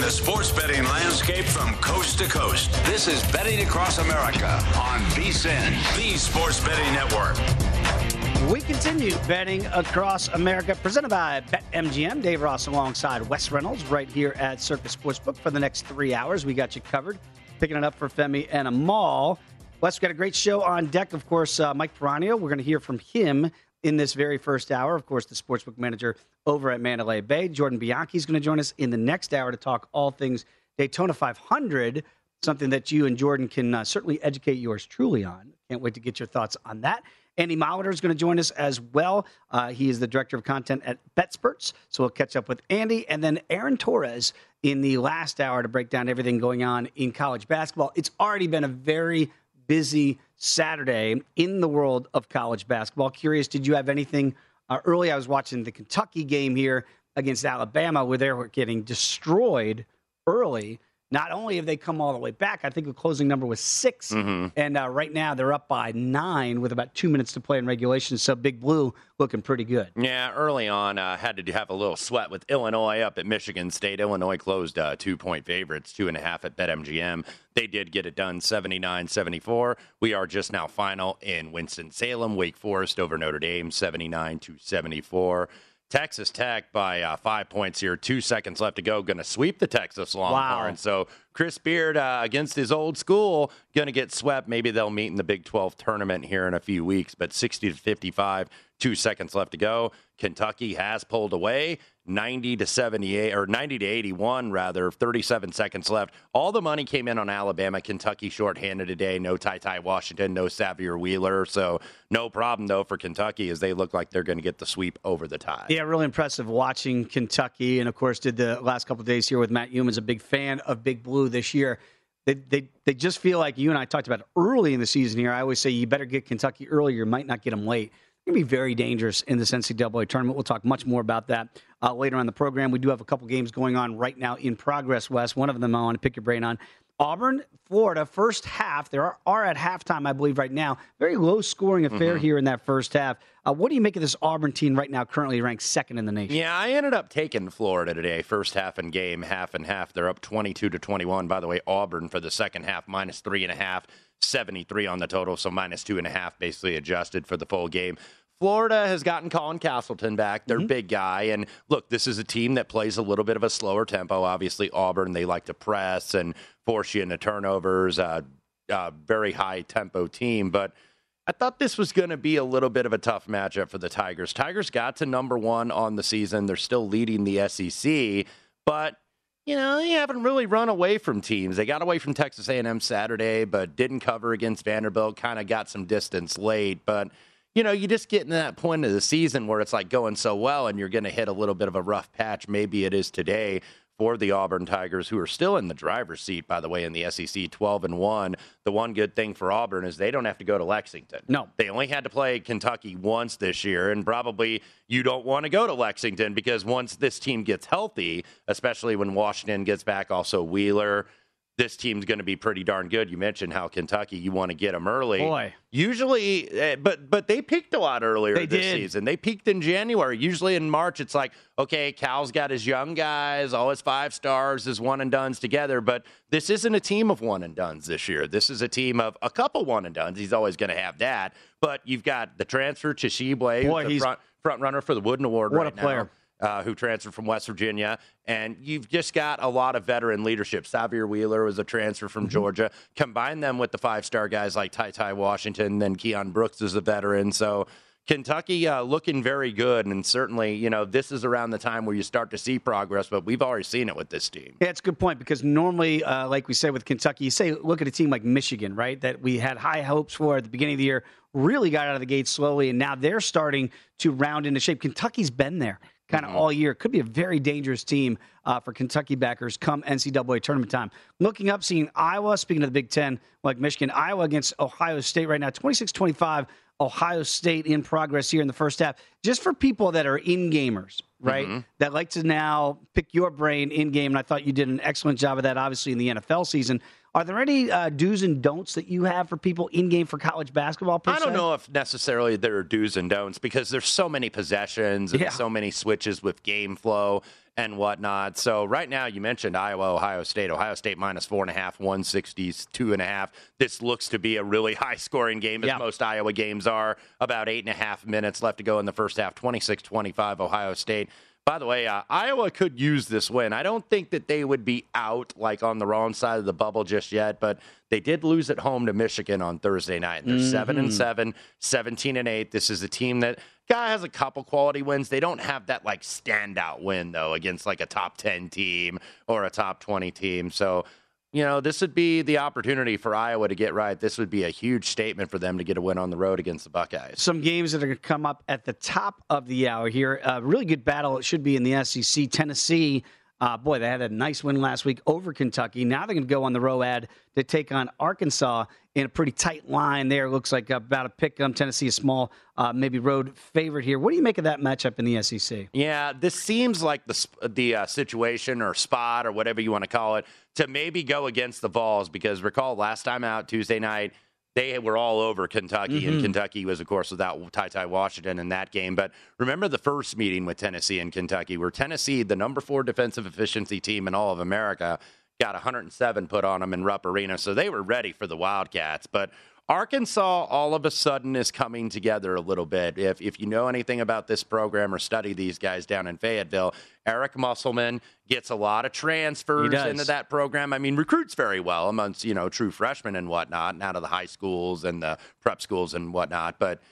The sports betting landscape from coast to coast. This is Betting Across America on VSiN, the Sports Betting Network. We continue Betting Across America, presented by BetMGM. Dave Ross alongside Wes Reynolds right here at Circus Sportsbook for the next 3 hours. We got you covered, picking it up for Femi and Amal. Wes, we've got a great show on deck. Of course, Mike Peranio, we're going to hear from him in this very first hour. Of course, the sportsbook manager over at Mandalay Bay. Jordan Bianchi is going to join us in the next hour to talk all things Daytona 500, something that you and Jordan can certainly educate yours truly on. Can't wait to get your thoughts on that. Andy Molitor is going to join us as well. He is the director of content at BetSperts, so we'll catch up with Andy. And then Aaron Torres in the last hour to break down everything going on in college basketball. It's already been a very busy Saturday in the world of college basketball. Curious, did you have anything early? I was watching the Kentucky game here against Alabama where they were getting destroyed early. Not only have they come all the way back, I think the closing number was 6. Mm-hmm. And right now they're up by 9 with about 2 minutes to play in regulation. So Big Blue looking pretty good. Yeah, early on had to have a little sweat with Illinois up at Michigan State. Illinois closed 2-point favorites, 2.5 at BetMGM. They did get it done, 79-74. We are just now final in Winston-Salem, Wake Forest over Notre Dame, 79-74. Texas Tech by 5 points here. 2 seconds left to go. Going to sweep the Texas Longhorns. Wow. So Chris Beard against his old school going to get swept. Maybe they'll meet in the Big 12 tournament here in a few weeks. But 60-55, 2 seconds left to go. Kentucky has pulled away. 90-81 rather. 37 seconds left. All the money came in on Alabama. Kentucky shorthanded today. No Ty Washington. No Xavier Wheeler. So no problem though for Kentucky as they look like they're going to get the sweep over the Tide. Yeah, really impressive watching Kentucky, and of course did the last couple of days here with Matt Humans, a big fan of Big Blue this year. They just feel like you and I talked about early in the season here. I always say you better get Kentucky earlier. You might not get them late. Going to be very dangerous in this NCAA tournament. We'll talk much more about that later on in the program. We do have a couple games going on right now in progress, Wes. One of them I want to pick your brain on. Auburn, Florida, first half. They are at halftime, I believe, right now. Very low-scoring affair here in that first half. What do you make of this Auburn team right now, currently ranked second in the nation? Yeah, I ended up taking Florida today, first half and game, half and half. They're up 22-21. By the way, Auburn for the second half, minus 3.5. 73 on the total, so minus 2.5 basically adjusted for the full game. Florida has gotten Colin Castleton back, their big guy. And look, this is a team that plays a little bit of a slower tempo. Obviously, Auburn, they like to press and force you into turnovers, very high tempo team. But I thought this was going to be a little bit of a tough matchup for the Tigers. Tigers got to #1 on the season. They're still leading the SEC, but you know, they haven't really run away from teams. They got away from Texas A&M Saturday, but didn't cover against Vanderbilt, kind of got some distance late. But, you know, you just get to that point of the season where it's like going so well and you're going to hit a little bit of a rough patch. Maybe it is today for the Auburn Tigers, who are still in the driver's seat, by the way, in the SEC, 12-1. The one good thing for Auburn is they don't have to go to Lexington. No. They only had to play Kentucky once this year, and probably you don't want to go to Lexington because once this team gets healthy, especially when Washington gets back, also Wheeler, this team's going to be pretty darn good. You mentioned how Kentucky, you want to get them early. Boy. Usually, but they peaked a lot earlier season. They peaked in January. Usually in March, it's like, okay, Cal's got his young guys, all his five stars, his one and dones together. But this isn't a team of one and dones this year. This is a team of a couple one and dones. He's always going to have that. But you've got the transfer, Chishibwe, the front runner for the Wooden Award right now. What a player. who transferred from West Virginia. And you've just got a lot of veteran leadership. Xavier Wheeler was a transfer from Georgia. Combine them with the five-star guys like Ty Ty Washington, then Keon Brooks is a veteran. So Kentucky looking very good, and certainly, you know, this is around the time where you start to see progress, but we've already seen it with this team. Yeah, it's a good point, because normally, like we say with Kentucky, you say, look at a team like Michigan, right, that we had high hopes for at the beginning of the year, really got out of the gate slowly, and now they're starting to round into shape. Kentucky's been there kind of all year. Could be a very dangerous team for Kentucky backers come NCAA tournament time. Looking up, seeing Iowa, speaking of the Big Ten, like Michigan, Iowa against Ohio State right now, 26-25. Ohio State in progress here in the first half. Just for people that are in-gamers, right, that like to now pick your brain in-game, and I thought you did an excellent job of that, obviously, in the NFL season. Are there any do's and don'ts that you have for people in-game for college basketball? I don't know if necessarily there are do's and don'ts, because there's so many possessions and so many switches with game flow and whatnot. So right now, you mentioned Iowa, Ohio State minus 4.5, 160s, 2.5. This looks to be a really high-scoring game, as most Iowa games are. About 8.5 minutes left to go in the first half, 26-25 Ohio State. By the way, Iowa could use this win. I don't think that they would be out, like, on the wrong side of the bubble just yet, but they did lose at home to Michigan on Thursday night. They're 7-7, 17-8. This is a team that has a couple quality wins. They don't have that, like, standout win, though, against, like, a top 10 team or a top 20 team. So, you know, this would be the opportunity for Iowa to get right. This would be a huge statement for them to get a win on the road against the Buckeyes. Some games that are going to come up at the top of the hour here. A really good battle. It should be in the SEC. Tennessee, boy, they had a nice win last week over Kentucky. Now they're going to go on the road to take on Arkansas in a pretty tight line there. Looks like about a pick 'em. Tennessee, a small maybe road favorite here. What do you make of that matchup in the SEC? Yeah, this seems like the situation or spot or whatever you want to call it to maybe go against the Vols, because recall last time out Tuesday night, they were all over Kentucky, and Kentucky was, of course, without Ty Washington in that game. But remember the first meeting with Tennessee and Kentucky, where Tennessee, the number 4 defensive efficiency team in all of America, got 107 put on them in Rupp Arena, so they were ready for the Wildcats. But Arkansas all of a sudden is coming together a little bit. If you know anything about this program or study these guys down in Fayetteville, Eric Musselman gets a lot of transfers into that program. I mean, recruits very well amongst, you know, true freshmen and whatnot, and out of the high schools and the prep schools and whatnot. But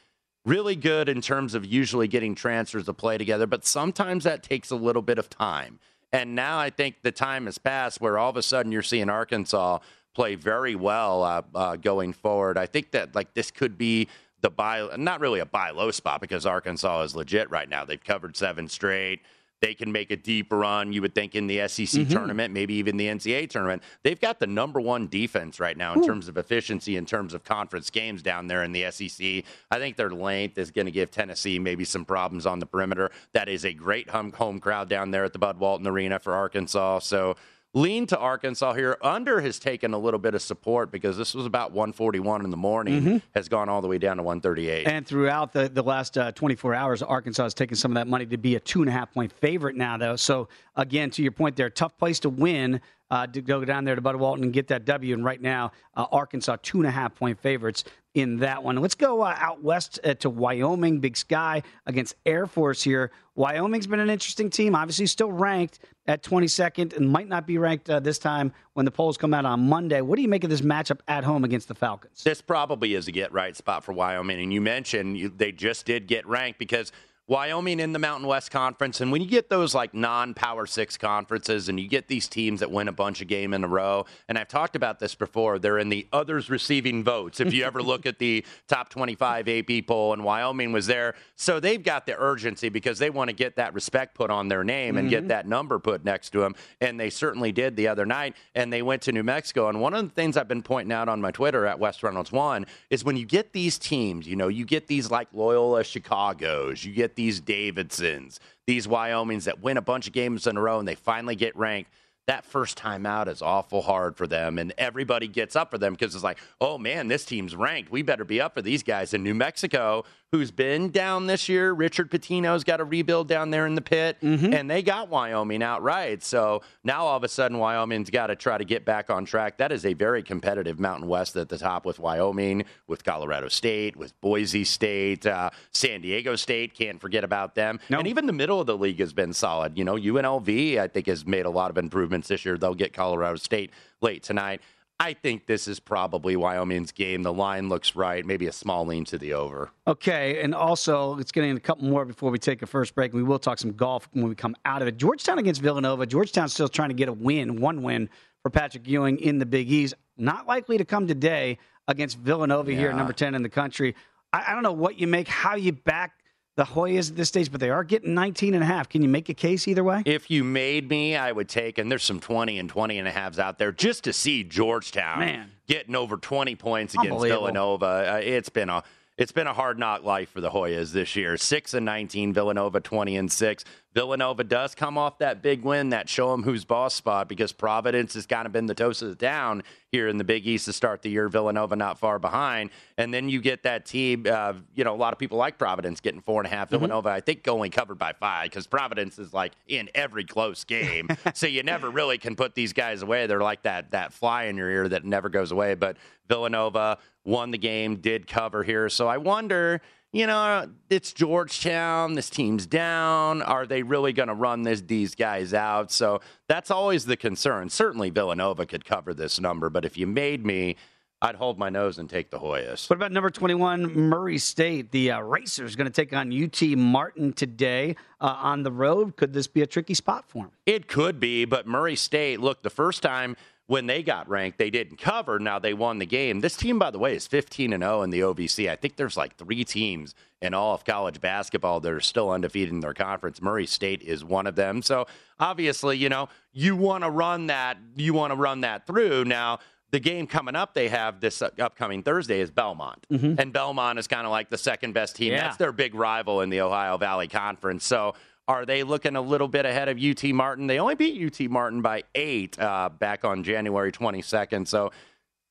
really good in terms of usually getting transfers to play together. But sometimes that takes a little bit of time. And now I think the time has passed where all of a sudden you're seeing Arkansas play very well going forward. I think that, like, this could be the not really a buy low spot, because Arkansas is legit right now. They've covered 7 straight. They can make a deep run, you would think, in the SEC tournament, maybe even the NCAA tournament. They've got the number 1 defense right now in terms of efficiency, in terms of conference games down there in the SEC. I think their length is going to give Tennessee maybe some problems on the perimeter. That is a great home crowd down there at the Bud Walton Arena for Arkansas. So lean to Arkansas here. Under has taken a little bit of support, because this was about 141 in the morning, has gone all the way down to 138. And throughout the last 24 hours, Arkansas has taken some of that money to be a 2.5-point favorite now, though. So, again, to your point there, tough place to win, to go down there to Bud Walton and get that W. And right now, Arkansas, 2.5-point favorites in that one. Let's go out west to Wyoming, Big Sky against Air Force here. Wyoming's been an interesting team, obviously still ranked at 22nd and might not be ranked this time when the polls come out on Monday. What do you make of this matchup at home against the Falcons? This probably is a get-right spot for Wyoming. And you mentioned they just did get ranked, because Wyoming in the Mountain West Conference, and when you get those, like, non-Power 6 conferences and you get these teams that win a bunch of games in a row, and I've talked about this before, they're in the others receiving votes. If you ever look at the top 25 AP poll, and Wyoming was there, so they've got the urgency because they want to get that respect put on their name and get that number put next to them, and they certainly did the other night, and they went to New Mexico. And one of the things I've been pointing out on my Twitter at WestReynolds1 is when you get these teams, you know, you get these, like, Loyola Chicago's, you get these Davidsons, these Wyomings that win a bunch of games in a row and they finally get ranked, that first time out is awful hard for them. And everybody gets up for them because it's like, oh, man, this team's ranked. We better be up for these guys. In New Mexico, who's been down this year. Richard Pitino's got a rebuild down there in the pit, and they got Wyoming outright. So now all of a sudden Wyoming's got to try to get back on track. That is a very competitive Mountain West at the top with Wyoming, with Colorado State, with Boise State, San Diego State. Can't forget about them. Nope. And even the middle of the league has been solid. You know, UNLV, I think, has made a lot of improvements this year. They'll get Colorado State late tonight. I think this is probably Wyoming's game. The line looks right. Maybe a small lean to the over. Okay, and also, let's get in a couple more before we take a first break. We will talk some golf when we come out of it. Georgetown against Villanova. Georgetown's still trying to get a win, one win for Patrick Ewing in the Big East. Not likely to come today against Villanova here, number 10 in the country. I don't know what you make, how you back the Hoyas at this stage, but they are getting 19.5. Can you make a case either way? If you made me, I would take, and there's some 20 and 20.5s out there just to see Georgetown getting over 20 points against Villanova. It's been a hard knock life for the Hoyas this year. 6-19, Villanova 20-6. Villanova does come off that big win, that show them who's boss spot, because Providence has kind of been the toast of the town here in the Big East to start the year. Villanova not far behind. And then you get that team, a lot of people like Providence getting 4.5. Villanova, I think, only covered by 5 because Providence is like in every close game. So you never really can put these guys away. They're like that fly in your ear that never goes away. But Villanova won the game, did cover here. So I wonder, you know, it's Georgetown. This team's down. Are they really going to run these guys out? So that's always the concern. Certainly Villanova could cover this number, but if you made me, I'd hold my nose and take the Hoyas. What about number 21, Murray State? The Racers going to take on UT Martin today on the road. Could this be a tricky spot for them? It could be, but Murray State, look, the first time when they got ranked, they didn't cover. Now they won the game. This team, by the way, is 15-0 in the OVC. I think there's like 3 teams in all of college basketball that are still undefeated in their conference. Murray State is one of them. So obviously, you know, you want to run that. You want to run that through. Now the game coming up, they have this upcoming Thursday is Belmont, and Belmont is kind of like the second best team. Yeah. That's their big rival in the Ohio Valley Conference. So are they looking a little bit ahead of UT Martin? They only beat UT Martin by 8 back on January 22nd. So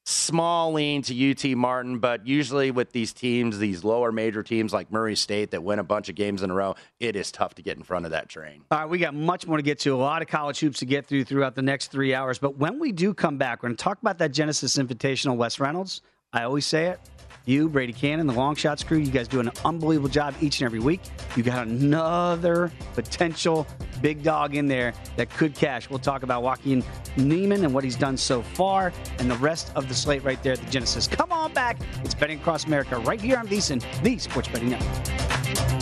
small lean to UT Martin, but usually with these teams, these lower major teams like Murray State that win a bunch of games in a row, it is tough to get in front of that train. All right, we got much more to get to, a lot of college hoops to get through throughout the next 3 hours. But when we do come back, we're going to talk about that Genesis Invitational. Wes Reynolds, I always say it. You, Brady Cannon, the Long Shots crew, you guys do an unbelievable job each and every week. You got another potential big dog in there that could cash. We'll talk about Joaquín Niemann and what he's done so far and the rest of the slate right there at the Genesis. Come on back. It's Betting Across America right here on VSiN, the Sports Betting Network.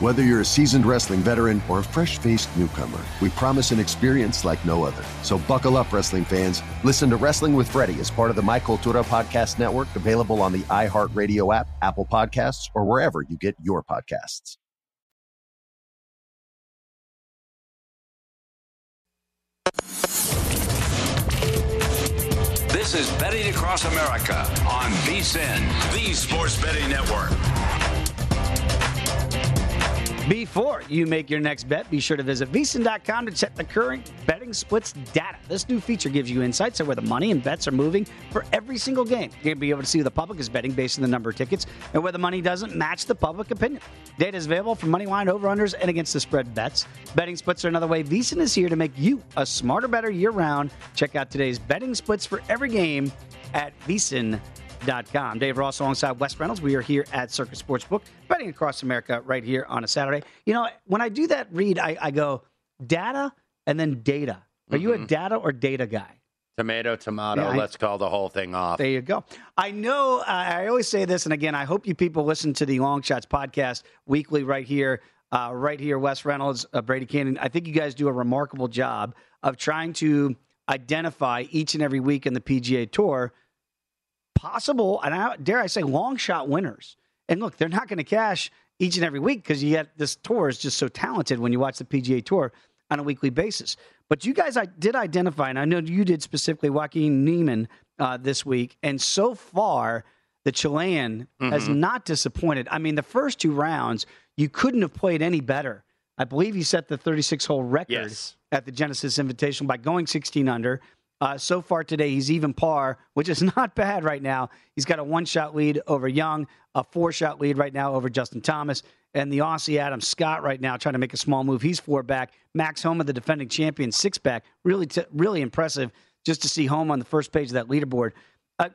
Whether you're a seasoned wrestling veteran or a fresh-faced newcomer, we promise an experience like no other. So buckle up, wrestling fans. Listen to Wrestling with Freddie as part of the My Cultura Podcast Network, available on the iHeartRadio app, Apple Podcasts, or wherever you get your podcasts. This is Betting Across America on VSiN, the Sports Betting Network. Before you make your next bet, be sure to visit VSiN.com to check the current betting splits data. This new feature gives you insights on where the money and bets are moving for every single game. You're going to be able to see who the public is betting based on the number of tickets and where the money doesn't match the public opinion. Data is available for money line, over-unders, and against the spread bets. Betting splits are another way VSiN is here to make you a smarter, better year-round. Check out today's betting splits for every game at VSiN.com. Dave Ross alongside Wes Reynolds. We are here at Circus Sportsbook, betting across America right here on a Saturday. You know, when I do that read, I go data and then data. Are you a data or data guy? Tomato, tomato. Yeah, let's call the whole thing off. There you go. I know I always say this, and again, I hope you people listen to the Long Shots podcast weekly right here. Wes Reynolds, Brady Cannon. I think you guys do a remarkable job of trying to identify each and every week in the PGA Tour possible, and dare I say, long shot winners. And look, they're not going to cash each and every week because you get this tour is just so talented when you watch the PGA Tour on a weekly basis. But you guys did identify, and I know you did specifically, Joaquín Niemann this week. And so far, the Chilean has not disappointed. I mean, the first two rounds, you couldn't have played any better. I believe he set the 36-hole record at the Genesis Invitational by going 16 under. So far today, he's even par, which is not bad right now. He's got a one-shot lead over Young, a four-shot lead right now over Justin Thomas, and the Aussie Adam Scott right now trying to make a small move. He's four back. Max Homa, the defending champion, six back. Really, really impressive just to see Homa on the first page of that leaderboard.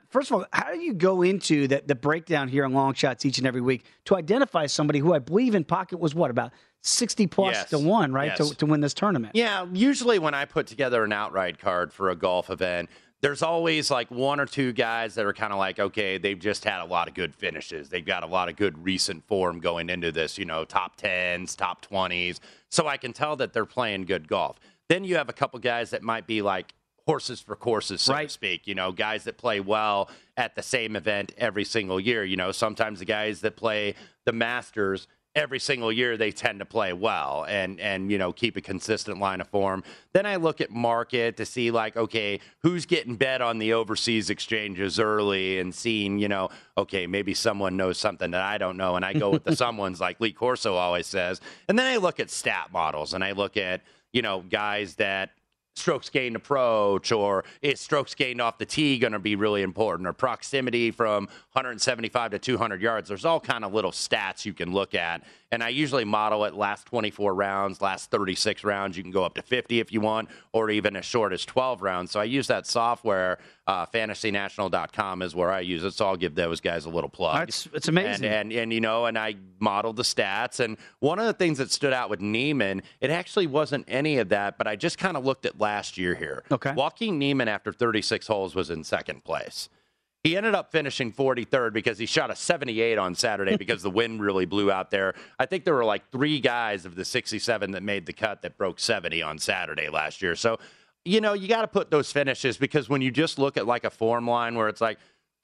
First of all, how do you go into the breakdown here on Long Shots each and every week to identify somebody who I believe in pocket was what, about 60-plus to 1, right, to win this tournament? Yeah, usually when I put together an outright card for a golf event, there's always like one or two guys that are kind of like, okay, they've just had a lot of good finishes. They've got a lot of good recent form going into this, you know, top 10s, top 20s. So I can tell that they're playing good golf. Then you have a couple guys that might be like horses for courses, so to speak, you know, guys that play well at the same event every single year. You know, sometimes the guys that play the Masters every single year, they tend to play well and you know, keep a consistent line of form. Then I look at market to see, like, okay, who's getting bet on the overseas exchanges early and seeing, you know, okay, maybe someone knows something that I don't know, and I go with the someones like Lee Corso always says. And then I look at stat models, and I look at, you know, guys that strokes gained approach, or is strokes gained off the tee going to be really important, or proximity from 175 to 200 yards. There's all kind of little stats you can look at. And I usually model it last 24 rounds, last 36 rounds. You can go up to 50 if you want, or even as short as 12 rounds. So I use that software. FantasyNational.com is where I use it, so I'll give those guys a little plug. It's amazing. And you know, and I modeled the stats. And one of the things that stood out with Niemann, it actually wasn't any of that, but I just kind of looked at last year here. Okay. Joaquín Niemann, after 36 holes, was in second place. He ended up finishing 43rd because he shot a 78 on Saturday because the wind really blew out there. I think there were like three guys of the 67 that made the cut that broke 70 on Saturday last year. So, you know, you got to put those finishes, because when you just look at like a form line where it's like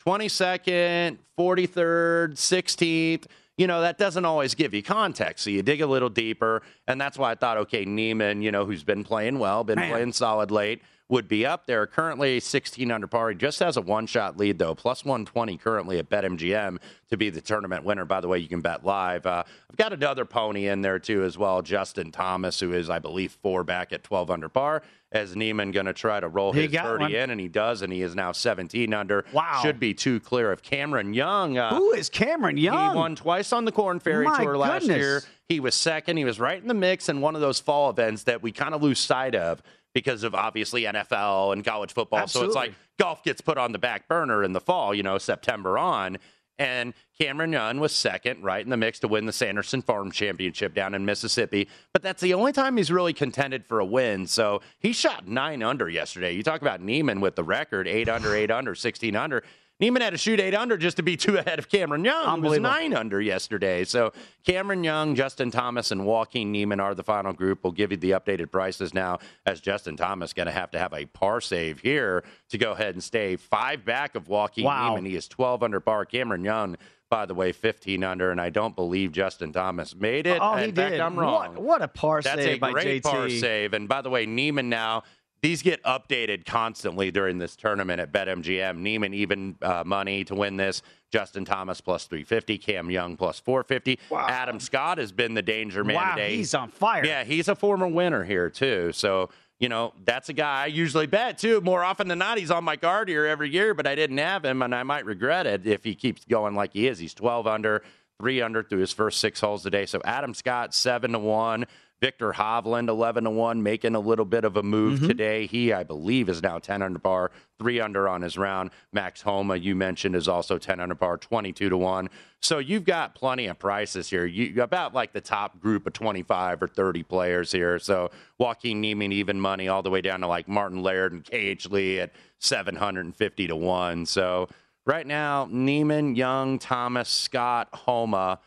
22nd, 43rd, 16th, you know, that doesn't always give you context. So you dig a little deeper. And that's why I thought, okay, Niemann, you know, who's been playing well, been playing solid late, would be up there. Currently 16 under par. He just has a one-shot lead, though, plus 120 currently at BetMGM to be the tournament winner. By the way, you can bet live. I've got another pony in there, too, as well, Justin Thomas, who is, I believe, four back at 12 under par, as Niemann going to try to roll his birdie in, and he does, and he is now 17 under. Wow. Should be too clear of Cameron Young. Who is Cameron Young? He won twice on the Corn Ferry Tour last year. He was second. He was right in the mix in one of those fall events that we kind of lose sight of, because of obviously NFL and college football. Absolutely. So it's like golf gets put on the back burner in the fall, you know, September on. And Cameron Young was second, right in the mix to win the Sanderson Farm Championship down in Mississippi. But that's the only time he's really contended for a win. So he shot 9 under yesterday. You talk about Niemann with the record, 8 under, 16 under. Niemann had to shoot 8 under just to be 2 ahead of Cameron Young, who was 9 under yesterday. So Cameron Young, Justin Thomas, and Joaquín Niemann are the final group. We'll give you the updated prices now, as Justin Thomas going to have a par save here to go ahead and stay 5 back of Joaquín Niemann. He is 12 under par. Cameron Young, by the way, 15 under, and I don't believe Justin Thomas made it. Oh, he did. I'm wrong. What a par save by JT. That's a great par save. And by the way, Niemann now, these get updated constantly during this tournament at BetMGM. Niemann even money to win this, Justin Thomas plus 350, Cam Young plus 450. Wow. Adam Scott has been the danger man today. He's on fire. Yeah, he's a former winner here too. So, you know, that's a guy I usually bet too. More often than not, he's on my card here every year, but I didn't have him, and I might regret it if he keeps going like he is. He's 12 under, 3 under through his first 6 holes today. So Adam Scott 7-1, Victor Hovland 11-1, making a little bit of a move today. He, I believe, is now 10 under par, 3 under on his round. Max Homa, you mentioned, is also 10 under par, 22-1. So you've got plenty of prices here. You about like the top group of 25 or 30 players here. So Joaquín Niemann, even money, all the way down to like Martin Laird and KH Lee at 750-1. So right now, Niemann, Young, Thomas, Scott, Homa,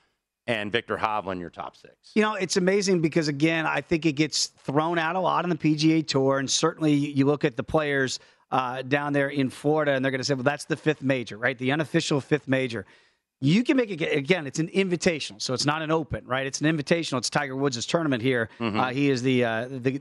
and Victor Hovland, your top 6. You know, it's amazing because, again, I think it gets thrown out a lot on the PGA Tour, and certainly you look at the players down there in Florida, and they're going to say, well, that's the 5th major, right? The unofficial 5th major. You can make it, again, it's an invitational, so it's not an open, right? It's an invitational. It's Tiger Woods' tournament here. He is the ceremonial.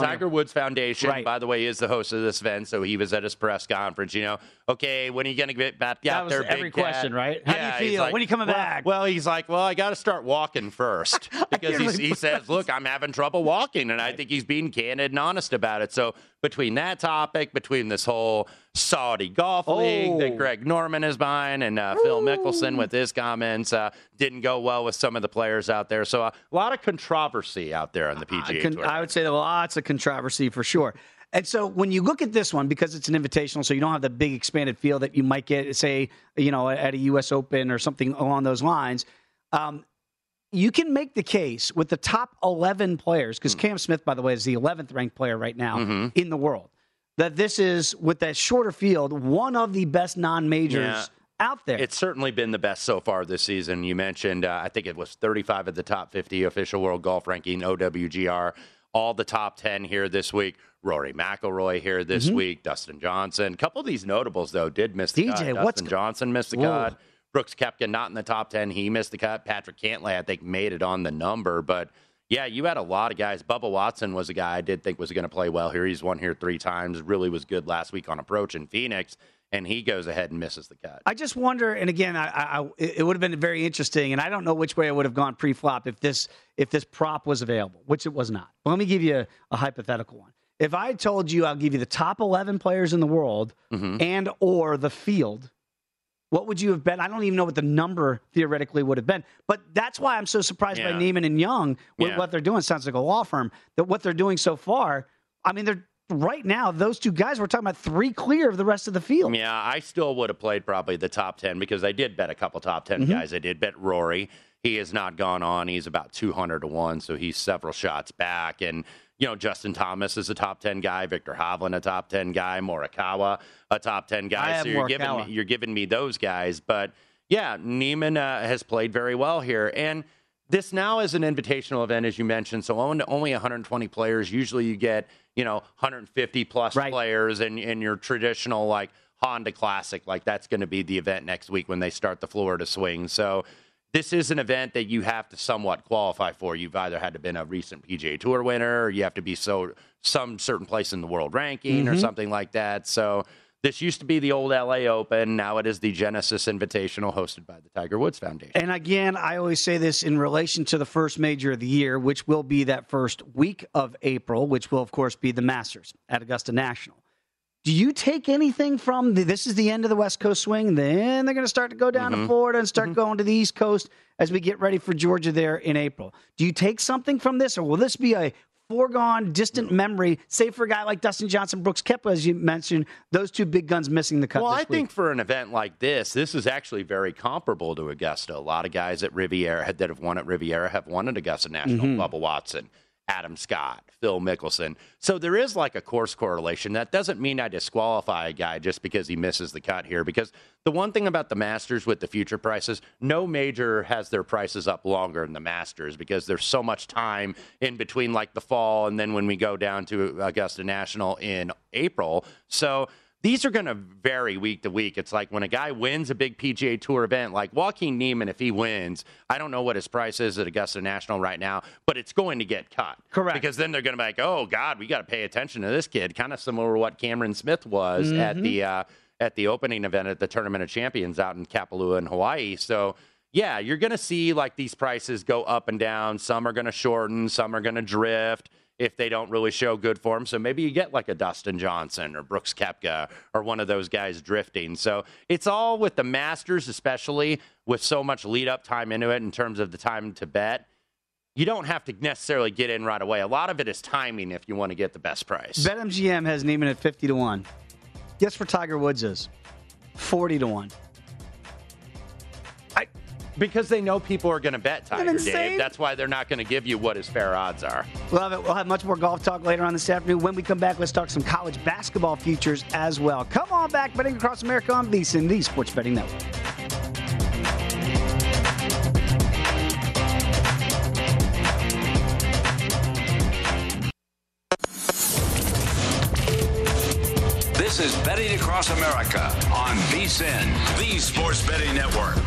The Tiger Woods Foundation, by the way, is the host of this event, so he was at his press conference, you know. Okay, when are you going to get back out there, big cat? Every question, right? Yeah, how do you feel? Like, when are you coming back? Well, he's like, well, I got to start walking first because he says, look, I'm having trouble walking, and I think he's being candid and honest about it. So between that topic, between this whole Saudi Golf League that Greg Norman is buying, and Phil Mickelson with his comments didn't go well with some of the players out there. So a lot of controversy out there on the PGA Tour. I would say lots of controversy for sure. And so when you look at this one, because it's an invitational, so you don't have the big expanded field that you might get, say, you know, at a U.S. Open or something along those lines, you can make the case with the top 11 players, because Cam Smith, by the way, is the 11th ranked player right now in the world, that this is, with that shorter field, one of the best non-majors out there. It's certainly been the best so far this season. You mentioned, I think it was 35 of the top 50 official world golf ranking, OWGR, all the top 10 here this week. Rory McIlroy here this week, Dustin Johnson. A couple of these notables, though, did miss the cut. Dustin Johnson missed the cut. Brooks Koepka not in the top 10. He missed the cut. Patrick Cantlay, I think, made it on the number. But, yeah, you had a lot of guys. Bubba Watson was a guy I did think was going to play well here. He's won here 3 times. Really was good last week on approach in Phoenix. And he goes ahead and misses the cut. I just wonder, and again, I it would have been very interesting, and I don't know which way I would have gone pre-flop if this prop was available, which it was not. But let me give you a hypothetical one. If I told you I'll give you the top 11 players in the world and or the field, what would you have bet? I don't even know what the number theoretically would have been. But that's why I'm so surprised by Niemann and Young with what they're doing. Sounds like a law firm. That what they're doing so far, I mean, they're right now, those 2 guys, we're talking about 3 clear of the rest of the field. Yeah, I still would have played probably the top 10 because I did bet a couple top 10 guys. I did bet Rory. He has not gone on. He's about 200-1, so he's several shots back. And, you know, Justin Thomas is a top 10 guy. Victor Hovland, a top 10 guy. Morikawa, a top 10 guy. So you're giving me those guys. But, yeah, Niemann has played very well here. And this now is an invitational event, as you mentioned. So only 120 players. Usually you get, you know, 150-plus players in your traditional, like, Honda Classic. Like, that's going to be the event next week when they start the Florida swing. So this is an event that you have to somewhat qualify for. You've either had to been a recent PGA Tour winner, or you have to be some certain place in the world ranking or something like that. So this used to be the old LA Open. Now it is the Genesis Invitational hosted by the Tiger Woods Foundation. And again, I always say this in relation to the first major of the year, which will be that first week of April, which will, of course, be the Masters at Augusta National. Do you take anything from this is the end of the West Coast swing, then they're going to start to go down to Florida and start going to the East Coast as we get ready for Georgia there in April. Do you take something from this, or will this be a foregone distant memory, say for a guy like Dustin Johnson, Brooks Koepka, as you mentioned, those 2 big guns missing the cut this week? Well, I think for an event like this is actually very comparable to Augusta. A lot of guys at Riviera that have won at Riviera have won at Augusta National, Bubba Watson, Adam Scott, Phil Mickelson. So there is like a course correlation. That doesn't mean I disqualify a guy just because he misses the cut here, because the one thing about the Masters with the future prices, no major has their prices up longer than the Masters because there's so much time in between like the fall and then when we go down to Augusta National in April. So these are going to vary week to week. It's like when a guy wins a big PGA Tour event, like Joaquín Niemann, if he wins, I don't know what his price is at Augusta National right now, but it's going to get cut. Correct. Because then they're going to be like, oh, God, we got to pay attention to this kid. Kind of similar to what Cameron Smith was at the at the opening event at the Tournament of Champions out in Kapalua in Hawaii. So, yeah, you're going to see, like, these prices go up and down. Some are going to shorten. Some are going to drift if they don't really show good form. So maybe you get like a Dustin Johnson or Brooks Koepka or one of those guys drifting. So it's all with the Masters, especially with so much lead-up time into it in terms of the time to bet. You don't have to necessarily get in right away. A lot of it is timing if you want to get the best price. BetMGM has Niemann at 50-1. Guess where Tiger Woods is? 40-1. Because they know people are going to bet Tiger, Dave. That's why they're not going to give you what his fair odds are. Love it. We'll have much more golf talk later on this afternoon. When we come back, let's talk some college basketball futures as well. Come on back, Betting Across America on VSiN, the Sports Betting Network. This is Betting Across America on VSiN, the Sports Betting Network.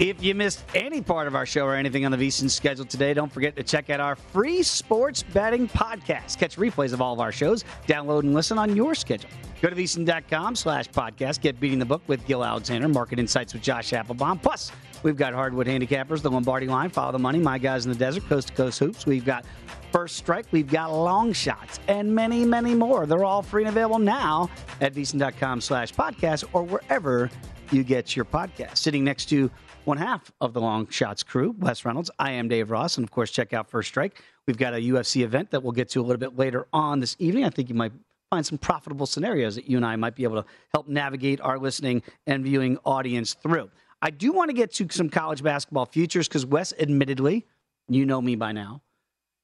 If you missed any part of our show or anything on the VSiN schedule today, don't forget to check out our free sports betting podcast. Catch replays of all of our shows. Download and listen on your schedule. Go to VSiN.com/podcast. Get Beating the Book with Gil Alexander. Market Insights with Josh Applebaum. Plus, we've got Hardwood Handicappers, The Lombardi Line, Follow the Money, My Guys in the Desert, Coast to Coast Hoops. We've got First Strike. We've got Long Shots and many, many more. They're all free and available now at VSiN.com/podcast or wherever you get your podcast. Sitting next to one half of the Long Shots crew, Wes Reynolds. I am Dave Ross. And, of course, check out First Strike. We've got a UFC event that we'll get to a little bit later on this evening. I think you might find some profitable scenarios that you and I might be able to help navigate our listening and viewing audience through. I do want to get to some college basketball futures because, Wes, admittedly, you know me by now.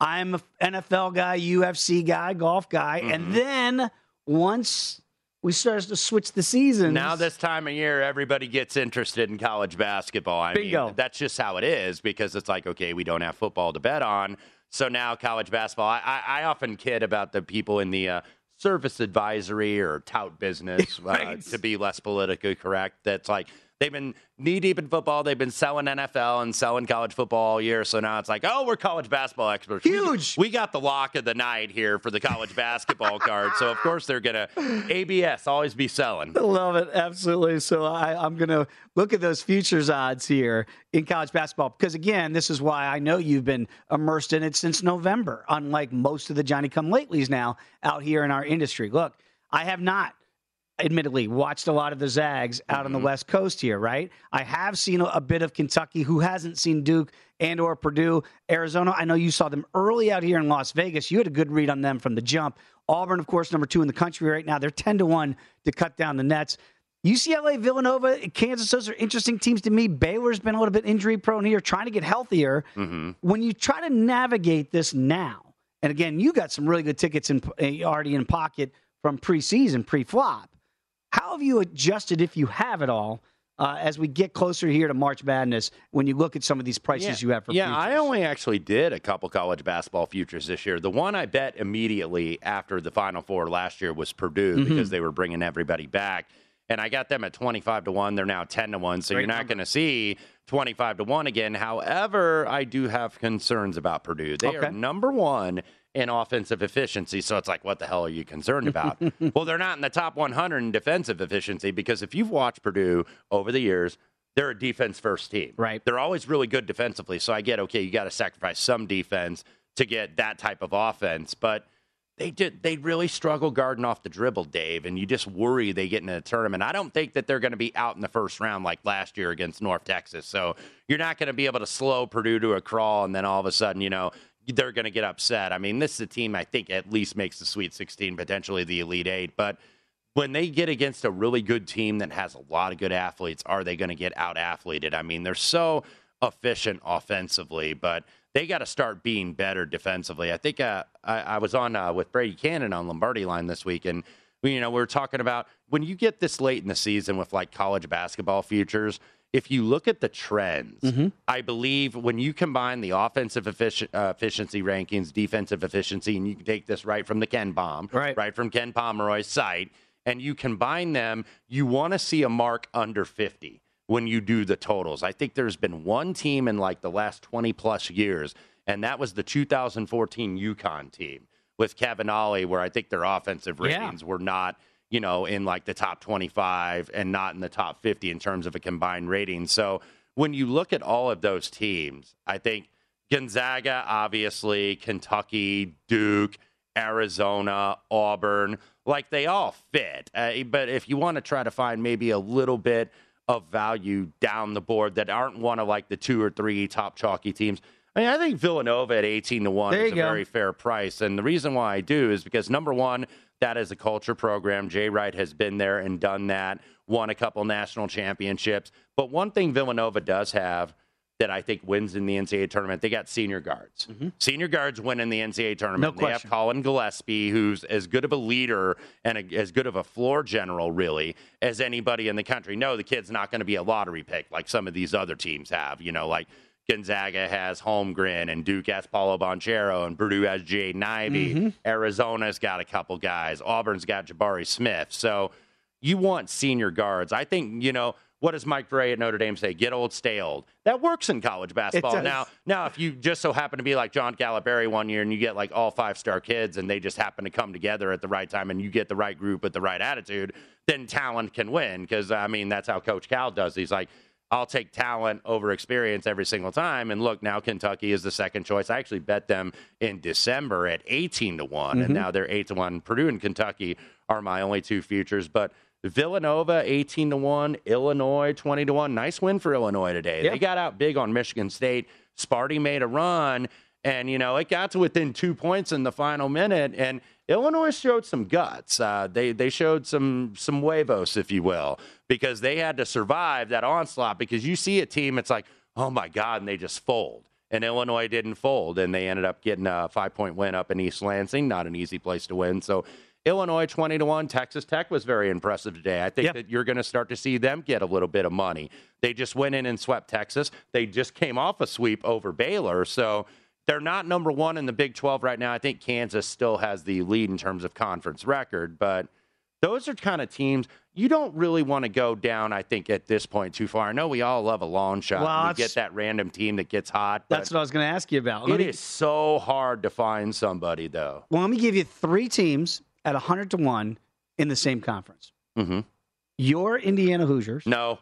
I'm an NFL guy, UFC guy, golf guy. Mm-hmm. And then once we started to switch the seasons. Now this time of year, everybody gets interested in college basketball. I mean, that's just how it is because it's like, okay, we don't have football to bet on. So now college basketball. I often kid about the people in the service advisory or tout business, right, to be less politically correct. That's like they've been knee-deep in football. They've been selling NFL and selling college football all year. So now it's like, oh, we're college basketball experts. Huge. We got the lock of the night here for the college basketball card. So, of course, they're going to ABS always be selling. Love it. Absolutely. So I'm going to look at those futures odds here in college basketball because, again, this is why I know you've been immersed in it since November, unlike most of the Johnny-come-latelys now out here in our industry. Look, I have not, admittedly, watched a lot of the Zags out on the West Coast here, right? I have seen a bit of Kentucky. Who hasn't seen Duke and or Purdue? Arizona, I know you saw them early out here in Las Vegas. You had a good read on them from the jump. Auburn, of course, number 2 in the country right now. They're 10-1 to cut down the Nets. UCLA, Villanova, Kansas, those are interesting teams to me. Baylor's been a little bit injury-prone here, trying to get healthier. Mm-hmm. When you try to navigate this now, and again, you got some really good tickets in, already in pocket from preseason, pre-flop. How have you adjusted, if you have at all, as we get closer here to March Madness when you look at some of these prices you have for futures? I only actually did a couple college basketball futures this year. The one I bet immediately after the Final Four last year was Purdue because they were bringing everybody back. And I got them at 25-1. They're now 10-1. So you're not going to see 25-1 again. However, I do have concerns about Purdue. They are number one in offensive efficiency. So it's like, what the hell are you concerned about? Well, they're not in the top 100 in defensive efficiency because if you've watched Purdue over the years, they're a defense first team. Right. They're always really good defensively. So I get, okay, you got to sacrifice some defense to get that type of offense. But they really struggle guarding off the dribble, Dave, and you just worry they get in a tournament. I don't think that they're going to be out in the first round like last year against North Texas. So you're not going to be able to slow Purdue to a crawl and then all of a sudden, they're going to get upset. I mean, this is a team I think at least makes the Sweet 16, potentially the Elite Eight. But when they get against a really good team that has a lot of good athletes, are they going to get out-athleted? I mean, they're so efficient offensively, but they got to start being better defensively. I think I was on with Brady Cannon on Lombardi Line this week, and we were talking about when you get this late in the season with like college basketball futures, if you look at the trends, I believe when you combine the offensive efficiency rankings, defensive efficiency, and you can take this right from the Ken Palm, right from Ken Pomeroy's site, and you combine them, you want to see a mark under 50 when you do the totals. I think there's been one team in like the last 20-plus years, and that was the 2014 UConn team, with Cavanagh, where I think their offensive ratings were not, you know, in like the top 25 and not in the top 50 in terms of a combined rating. So when you look at all of those teams, I think Gonzaga, obviously, Kentucky, Duke, Arizona, Auburn, like they all fit. But if you want to try to find maybe a little bit of value down the board that aren't one of like the two or three top chalky teams, I mean, I think Villanova at 18-1 is a very fair price. And the reason why I do is because, number one, that is a culture program. Jay Wright has been there and done that, won a couple national championships. But one thing Villanova does have that I think wins in the NCAA tournament, they got senior guards. Mm-hmm. Senior guards win in the NCAA tournament. No question. They have Colin Gillespie, who's as good of a leader and as good of a floor general, really, as anybody in the country. No, the kid's not going to be a lottery pick like some of these other teams have, you know, like Gonzaga has Holmgren, and Duke has Paolo Banchero, and Purdue has Jaden Ivey. Mm-hmm. Arizona's got a couple guys. Auburn's got Jabari Smith. So you want senior guards. I think, you know, what does Mike Bray at Notre Dame say? Get old, stay old. That works in college basketball. Now, if you just so happen to be like John Calipari one year and you get like all five-star kids and they just happen to come together at the right time and you get the right group with the right attitude, then talent can win. Because, I mean, that's how Coach Cal does. He's like, I'll take talent over experience every single time. And look, now Kentucky is the second choice. I actually bet them in December at 18-1, mm-hmm. and now they're 8-1. Purdue and Kentucky are my only two futures. But Villanova 18-1, Illinois 20-1. Nice win for Illinois today. Yep. They got out big on Michigan State. Sparty made a run, and you know it got to within 2 points in the final minute. And Illinois showed some guts. They showed some huevos, if you will, because they had to survive that onslaught. Because you see a team, it's like, oh, my God, and they just fold. And Illinois didn't fold, and they ended up getting a 5-point win up in East Lansing. Not an easy place to win. So Illinois 20-1. Texas Tech was very impressive today. I think that you're going to start to see them get a little bit of money. They just went in and swept Texas. They just came off a sweep over Baylor. So they're not number one in the Big 12 right now. I think Kansas still has the lead in terms of conference record, but those are kind of teams you don't really want to go down, I think, at this point too far. I know we all love a long shot. Well, we get that random team that gets hot. That's what I was going to ask you about. It is so hard to find somebody, though. Well, let me give you three teams at 100-1 in the same conference. Mm-hmm. Your Indiana Hoosiers. No.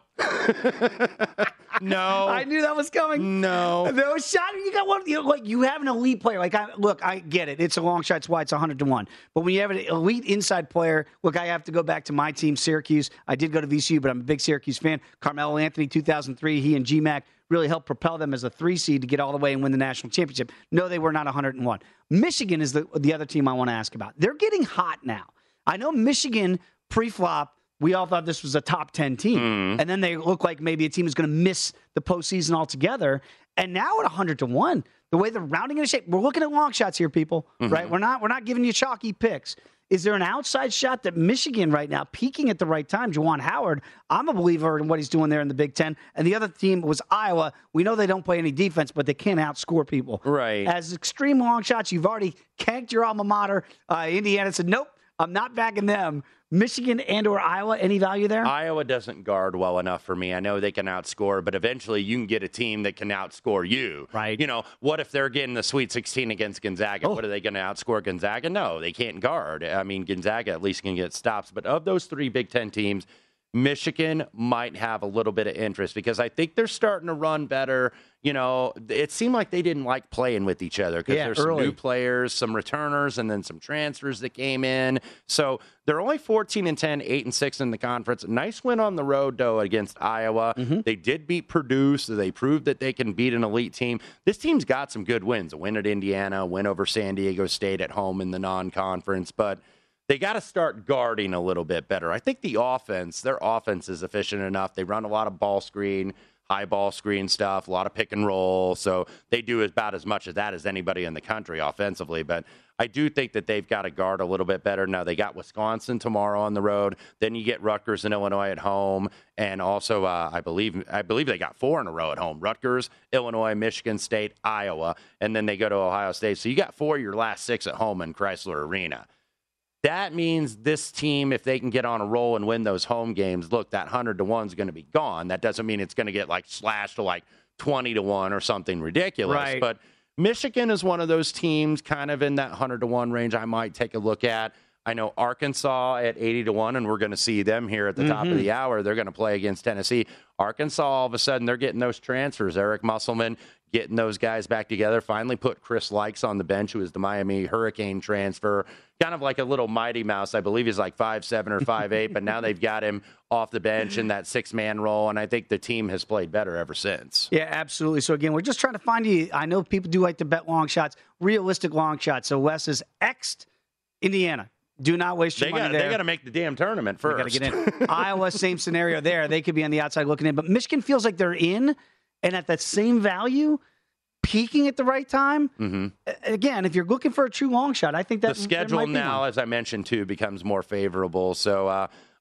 No. I knew that was coming. No. No shot. You got one. You have an elite player. I get it. It's a long shot. It's why it's 100-1. But when you have an elite inside player, look, I have to go back to my team, Syracuse. I did go to VCU, but I'm a big Syracuse fan. Carmelo Anthony, 2003, he and G-Mac really helped propel them as a 3 seed to get all the way and win the national championship. No, they were not 100-1. Michigan is the other team I want to ask about. They're getting hot now. I know Michigan pre-flop, we all thought this was a top 10 team. Mm. And then they look like maybe a team is going to miss the postseason altogether. And now at 100-1, the way they're rounding into shape, we're looking at long shots here, people, mm-hmm. right? We're not giving you chalky picks. Is there an outside shot that Michigan right now, peaking at the right time, Juwan Howard? I'm a believer in what he's doing there in the Big Ten. And the other team was Iowa. We know they don't play any defense, but they can outscore people. Right. As extreme long shots, you've already canked your alma mater. Indiana said, nope, I'm not backing them. Michigan and or Iowa, any value there? Iowa doesn't guard well enough for me. I know they can outscore, but eventually you can get a team that can outscore you. Right. You know, what if they're getting the Sweet 16 against Gonzaga? Oh. What, are they going to outscore Gonzaga? No, they can't guard. I mean, Gonzaga at least can get stops. But of those three Big Ten teams, Michigan might have a little bit of interest because I think they're starting to run better. You know, it seemed like they didn't like playing with each other because there's some new players, some returners, and then some transfers that came in. So they're only 14-10, 8-6 in the conference. Nice win on the road, though, against Iowa. Mm-hmm. They did beat Purdue, so they proved that they can beat an elite team. This team's got some good wins. A win at Indiana, a win over San Diego State at home in the non-conference, but they got to start guarding a little bit better. I think their offense is efficient enough. They run a lot of ball screen, high ball screen stuff, a lot of pick and roll. So they do about as much of that as anybody in the country offensively. But I do think that they've got to guard a little bit better. Now, they got Wisconsin tomorrow on the road. Then you get Rutgers and Illinois at home. And also, I believe they got four in a row at home. Rutgers, Illinois, Michigan State, Iowa. And then they go to Ohio State. So you got four of your last six at home in Chrysler Arena. That means this team, if they can get on a roll and win those home games, look, that 100-1 is going to be gone. That doesn't mean it's going to get slashed to 20-1 or something ridiculous. Right. But Michigan is one of those teams kind of in that 100-1 range I might take a look at. I know Arkansas at 80-1, and we're going to see them here at the top of the hour. They're going to play against Tennessee. Arkansas, all of a sudden, they're getting those transfers. Eric Musselman getting those guys back together. Finally put Chris Likes on the bench, who is the Miami Hurricane transfer. Kind of like a little Mighty Mouse. I believe he's like 5'7 or 5'8, but now they've got him off the bench in that six-man role, and I think the team has played better ever since. Yeah, absolutely. So, again, we're just trying to find you. I know people do like to bet long shots, realistic long shots. So, Wes is X'd Indiana. Do not waste your money there. They got to make the damn tournament first. They got to get in. Iowa, same scenario there. They could be on the outside looking in. But Michigan feels like they're in and at that same value, peaking at the right time. Again, if you're looking for a true long shot, I think that the schedule now, as I mentioned, too, becomes more favorable. So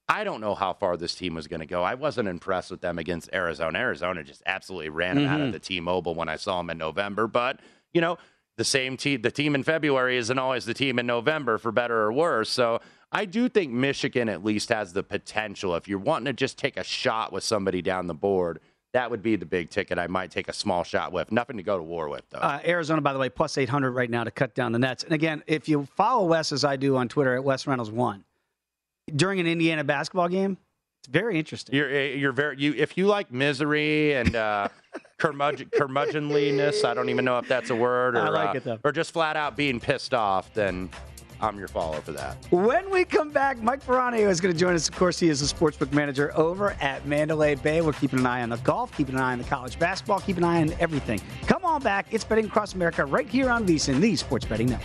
I don't know how far this team was going to go. I wasn't impressed with them against Arizona. Arizona just absolutely ran them out of the T-Mobile when I saw them in November. But, you know, the same team, the team in February isn't always the team in November, for better or worse. So I do think Michigan at least has the potential. If you're wanting to just take a shot with somebody down the board, that would be the big ticket I might take a small shot with. Nothing to go to war with, though. Arizona, by the way, plus 800 right now to cut down the nets. And, again, if you follow Wes, as I do on Twitter, at WesReynolds1, during an Indiana basketball game, it's very interesting. You're if you like misery and curmudgeonliness, I don't even know if that's a word, or I like it, though. Or just flat out being pissed off, then I'm your follower for that. When we come back, Mike Peranio is going to join us. Of course, he is the sportsbook manager over at Mandalay Bay. We're keeping an eye on the golf, keeping an eye on the college basketball, keeping an eye on everything. Come on back. It's Betting Across America right here on VSiN, the Sports Betting Network.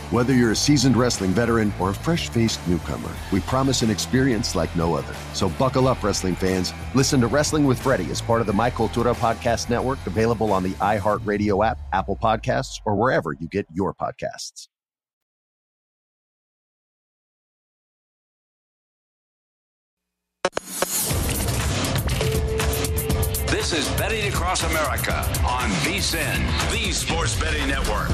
Whether you're a seasoned wrestling veteran or a fresh-faced newcomer, we promise an experience like no other. So buckle up, wrestling fans. Listen to Wrestling with Freddie as part of the My Cultura Podcast Network, available on the iHeartRadio app, Apple Podcasts, or wherever you get your podcasts. This is Betting Across America on VSiN, the Sports Betting Network.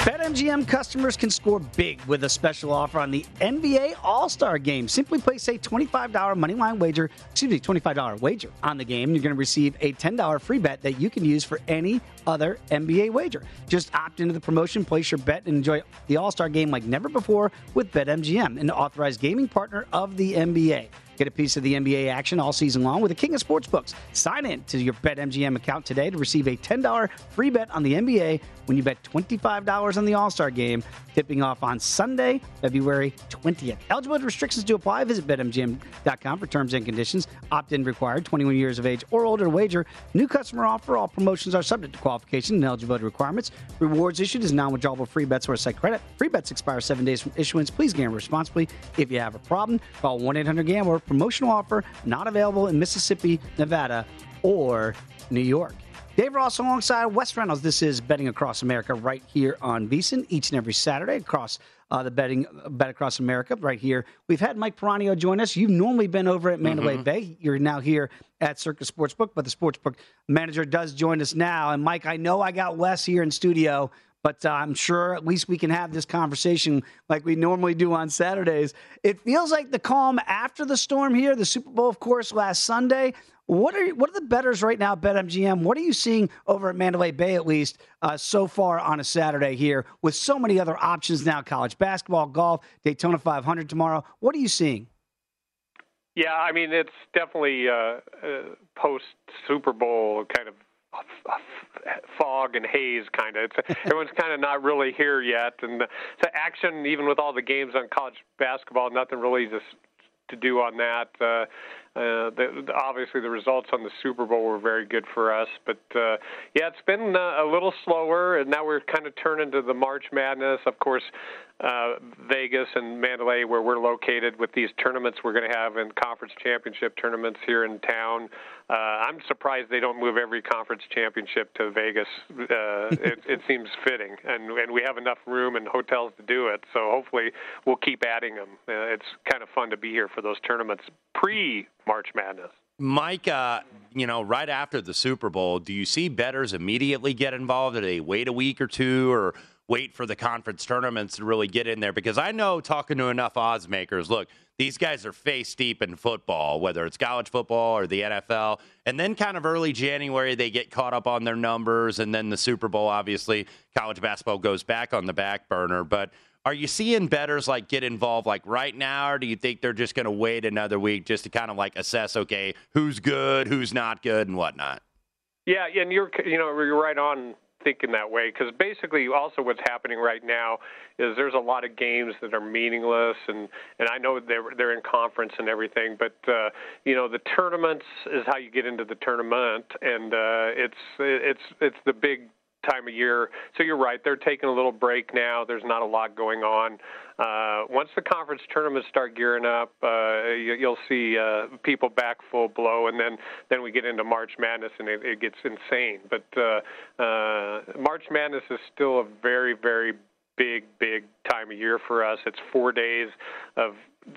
BetMGM customers can score big with a special offer on the NBA All-Star Game. Simply place a $25 moneyline wager, $25 wager on the game, and you're going to receive a $10 free bet that you can use for any other NBA wager. Just opt into the promotion, place your bet, and enjoy the All-Star Game like never before with BetMGM, an authorized gaming partner of the NBA. Get a piece of the NBA action all season long with the King of Sportsbooks. Sign in to your BetMGM account today to receive a $10 free bet on the NBA when you bet $25 on the All-Star Game, tipping off on Sunday, February 20th. Eligible restrictions do apply. Visit BetMGM.com for terms and conditions. Opt-in required, 21 years of age or older to wager. New customer offer. All promotions are subject to qualification and eligibility requirements. Rewards issued as non-withdrawable free bets or site credit. Free bets expire 7 days from issuance. Please gamble responsibly. If you have a problem, call 1-800-GAMBLER. Promotional offer not available in Mississippi, Nevada, or New York. Dave Ross alongside Wes Reynolds. This is Betting Across America right here on VSiN each and every Saturday across the Bet Across America right here. We've had Mike Peranio join us. You've normally been over at Mandalay Bay. You're now here at Circus Sportsbook, but the Sportsbook manager does join us now. And, Mike, I know I got Wes here in studio, but I'm sure at least we can have this conversation like we normally do on Saturdays. It feels like the calm after the storm here, the Super Bowl, of course, last Sunday. What are the bettors right now, BetMGM? What are you seeing over at Mandalay Bay, at least, so far on a Saturday here with so many other options now, college basketball, golf, Daytona 500 tomorrow? What are you seeing? Yeah, I mean, it's definitely post-Super Bowl kind of fog and haze kind of. Everyone's kind of not really here yet. And so action, even with all the games on college basketball, nothing really just to do on that. Obviously, the results on the Super Bowl were very good for us. But, yeah, it's been a little slower, and now we're kind of turning to the March Madness. Of course, Vegas and Mandalay, where we're located with these tournaments we're going to have in conference championship tournaments here in town. I'm surprised they don't move every conference championship to Vegas. It seems fitting, and we have enough room and hotels to do it, so hopefully we'll keep adding them. It's kind of fun to be here for those tournaments pre-March Madness. Mike, right after the Super Bowl, do you see bettors immediately get involved? Do they wait a week or two or wait for the conference tournaments to really get in there? Because I know, talking to enough odds makers, look, these guys are face deep in football, whether it's college football or the NFL. And then kind of early January, they get caught up on their numbers. And then the Super Bowl, obviously, college basketball goes back on the back burner. But are you seeing bettors like get involved like right now, or do you think they're just going to wait another week just to kind of like assess, okay, who's good, who's not good, and whatnot? Yeah, and you're right on thinking that way, because basically also what's happening right now is there's a lot of games that are meaningless, and I know they're in conference and everything, but the tournaments is how you get into the tournament, and it's the big time of year. So you're right, they're taking a little break now. There's not a lot going on. Once the conference tournaments start gearing up, you'll see people back full blow, and then we get into March Madness, and it gets insane. But March Madness is still a very, very big time of year for us. It's 4 days of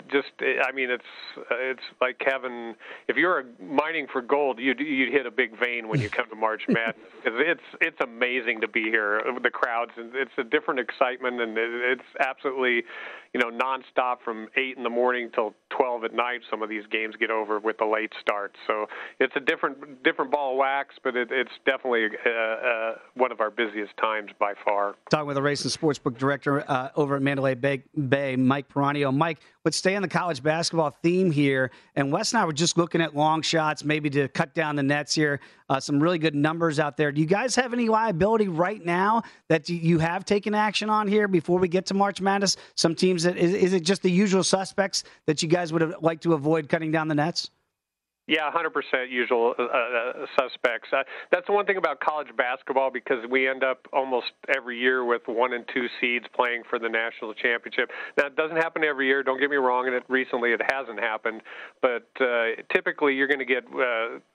just, I mean, it's like having, if you're mining for gold, you'd hit a big vein when you come to March Madness. It's amazing to be here, the crowds, and it's a different excitement, and it's absolutely, nonstop from 8 a.m. till 12 p.m. Some of these games get over with a late start, so it's a different ball of wax, but it's definitely one of our busiest times by far. Talking with the Race and Sportsbook Director over at Mandalay Bay, Mike Peranio. Mike, let's stay on the college basketball theme here, and Wes and I were just looking at long shots, maybe to cut down the nets here. Some really good numbers out there. Do you guys have any liability right now that you have taken action on here before we get to March Madness? Some teams that is it just the usual suspects that you guys would have liked to avoid cutting down the nets? Yeah, 100% usual suspects. That's the one thing about college basketball, because we end up almost every year with 1 and 2 seeds playing for the national championship. Now, it doesn't happen every year, don't get me wrong, and recently it hasn't happened. But typically you're going to get,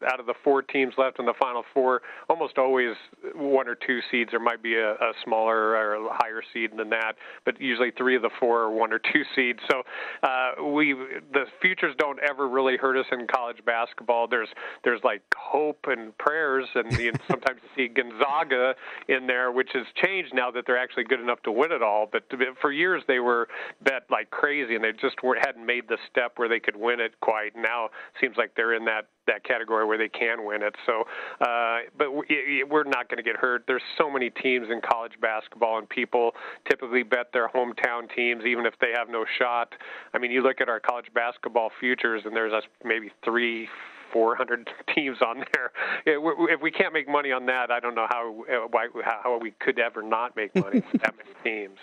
out of the 4 teams left in the Final Four, almost always 1 or 2 seeds. There might be a smaller or higher seed than that, but usually 3 of the 4 are 1 or 2 seeds. So the futures don't ever really hurt us in college basketball. There's like hope and prayers, and sometimes you see Gonzaga in there, which has changed now that they're actually good enough to win it all. But for years they were bet like crazy, and they just hadn't made the step where they could win it quite. Now it seems like they're in that category where they can win it. So, but we're not going to get hurt. There's so many teams in college basketball, and people typically bet their hometown teams, even if they have no shot. I mean, you look at our college basketball futures, and there's maybe 300-400 teams on there. If we can't make money on that, I don't know how we could ever not make money with that many teams.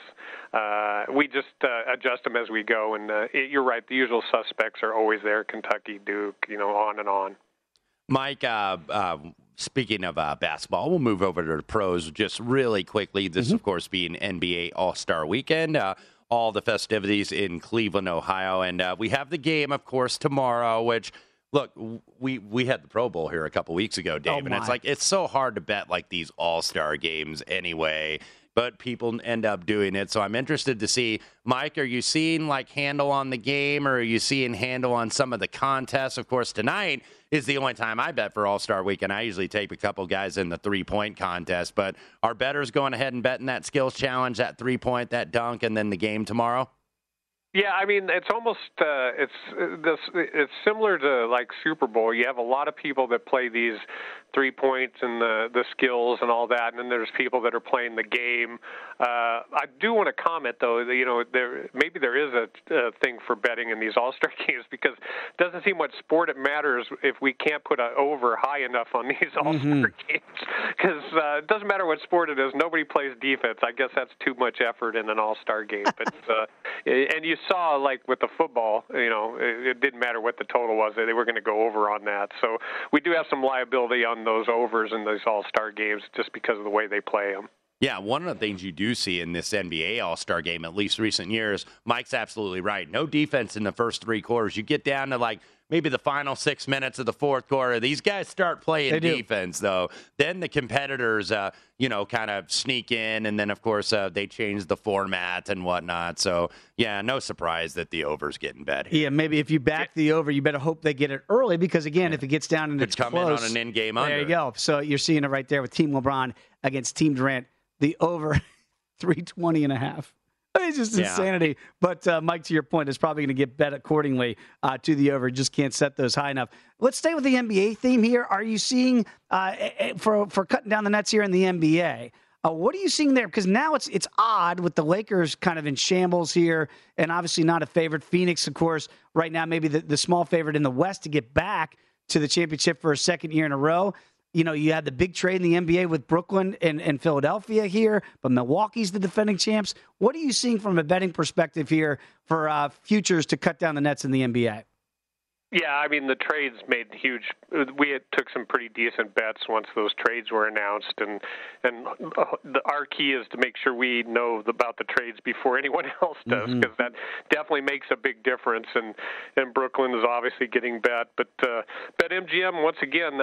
We just adjust them as we go, and you're right, the usual suspects are always there, Kentucky, Duke, on and on. Mike, speaking of basketball, we'll move over to the pros just really quickly. This, of course, being NBA All-Star Weekend. All the festivities in Cleveland, Ohio, and we have the game, of course, tomorrow, which – Look, we had the Pro Bowl here a couple weeks ago, Dave, and it's like it's so hard to bet like these all-star games anyway, but people end up doing it. So I'm interested to see, Mike, are you seeing like handle on the game, or are you seeing handle on some of the contests? Of course, tonight is the only time I bet for All-Star Week, and I usually take a couple guys in the three-point contest. But are bettors going ahead and betting that skills challenge, that three-point, that dunk, and then the game tomorrow? Yeah, I mean, it's almost it's similar to like Super Bowl. You have a lot of people that play these 3 points and the skills and all that, and then there's people that are playing the game. I do want to comment though, that, you know, there is a thing for betting in these All-Star games, because it doesn't seem what sport it matters if we can't put an over high enough on these All-Star games, because it doesn't matter what sport it is. Nobody plays defense. I guess that's too much effort in an All-Star game, but and you saw, like, with the football, you know, it didn't matter what the total was. They were going to go over on that. So we do have some liability on those overs in those All-Star games just because of the way they play them. Yeah, one of the things you do see in this NBA All-Star game, at least recent years, Mike's absolutely right. No defense in the first three quarters. You get down to, like, maybe the final 6 minutes of the fourth quarter. These guys start playing defense, though. Then the competitors, you know, kind of sneak in. And then, of course, they change the format and whatnot. So, yeah, no surprise that the over's getting bet here. Yeah, maybe if you back the over, you better hope they get it early because, again, if it gets down and it's close. Could come in on an in-game under. There you go. So you're seeing it right there with Team LeBron against Team Durant. The over, 320.5. It's just insanity. But, Mike, to your point, it's probably going to get bet accordingly to the over. Just can't set those high enough. Let's stay with the NBA theme here. Are you seeing, for cutting down the nets here in the NBA, what are you seeing there? Because now it's odd with the Lakers kind of in shambles here and obviously not a favorite. Phoenix, of course, right now maybe the small favorite in the West to get back to the championship for a second year in a row. You know, you had the big trade in the NBA with Brooklyn and Philadelphia here, but Milwaukee's the defending champs. What are you seeing from a betting perspective here for futures to cut down the nets in the NBA? Yeah, I mean, the trades made huge. We had took some pretty decent bets once those trades were announced, and our key is to make sure we know about the trades before anyone else does, because that definitely makes a big difference. And Brooklyn is obviously getting bet, but BetMGM once again,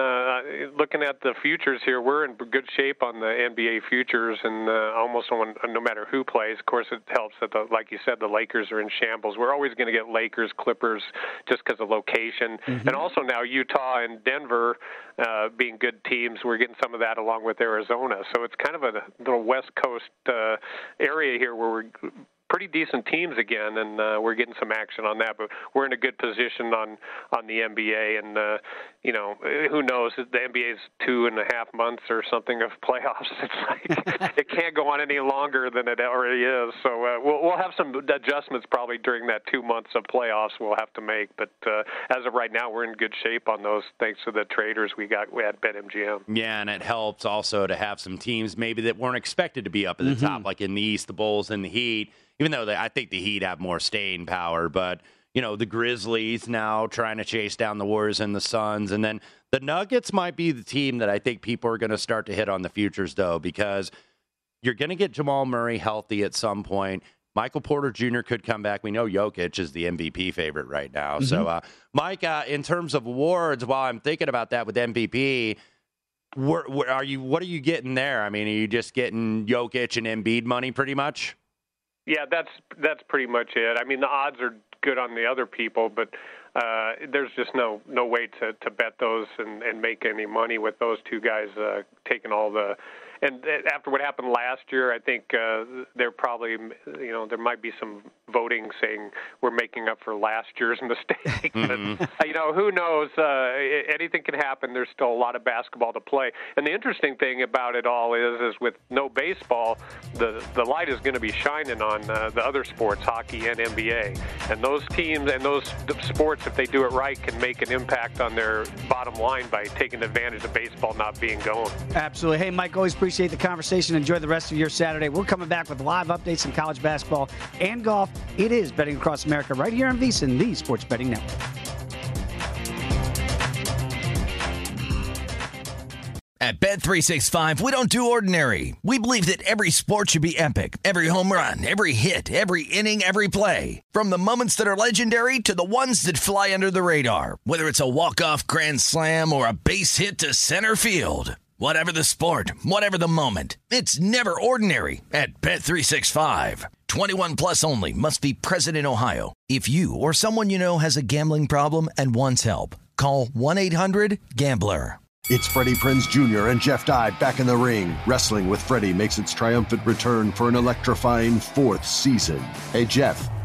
looking at the futures here, we're in good shape on the NBA futures, and almost no matter who plays. Of course, it helps that, like you said, the Lakers are in shambles. We're always going to get Lakers, Clippers, just because of location. And also now Utah and Denver being good teams, we're getting some of that along with Arizona. So it's kind of a little West Coast area here where we're pretty decent teams again, and we're getting some action on that. But we're in a good position on the NBA, and you know, who knows? The NBA's 2.5 months or something of playoffs. It's like it can't go on any longer than it already is. So we'll have some adjustments probably during that 2 months of playoffs we'll have to make. But as of right now, we're in good shape on those thanks to the traders we had BetMGM. Yeah, and it helps also to have some teams maybe that weren't expected to be up at the top, like in the East, the Bulls and the Heat. Even though I think the Heat have more staying power, but, you know, the Grizzlies now trying to chase down the Warriors and the Suns. And then the Nuggets might be the team that I think people are going to start to hit on the futures, though, because you're going to get Jamal Murray healthy at some point. Michael Porter Jr. could come back. We know Jokic is the MVP favorite right now. So, Mike, in terms of awards, while I'm thinking about that with MVP, where are you? What are you getting there? I mean, are you just getting Jokic and Embiid money pretty much? Yeah, that's pretty much it. I mean, the odds are good on the other people, but there's just no way to bet those and make any money with those two guys taking all the. And after what happened last year, I think they're probably, you know, there might be some voting saying we're making up for last year's mistake. But, you know, who knows? Anything can happen. There's still a lot of basketball to play. And the interesting thing about it all is with no baseball, the light is going to be shining on the other sports, hockey and NBA. And those teams and those sports, if they do it right, can make an impact on their bottom line by taking advantage of baseball not being going. Absolutely. Hey, Mike, always appreciate the conversation. Enjoy the rest of your Saturday. We're coming back with live updates on college basketball and golf. It is Betting Across America right here on VSiN, the Sports Betting Network. At Bet365, we don't do ordinary. We believe that every sport should be epic. Every home run, every hit, every inning, every play. From the moments that are legendary to the ones that fly under the radar. Whether it's a walk-off grand slam or a base hit to center field. Whatever the sport, whatever the moment. It's never ordinary at Bet365. 21 plus only. Must be present in Ohio. If you or someone you know has a gambling problem and wants help, call 1-800-GAMBLER. It's Freddie Prinze Jr. and Jeff Dye back in the ring. Wrestling with Freddie makes its triumphant return for an electrifying fourth season. Hey, Jeff,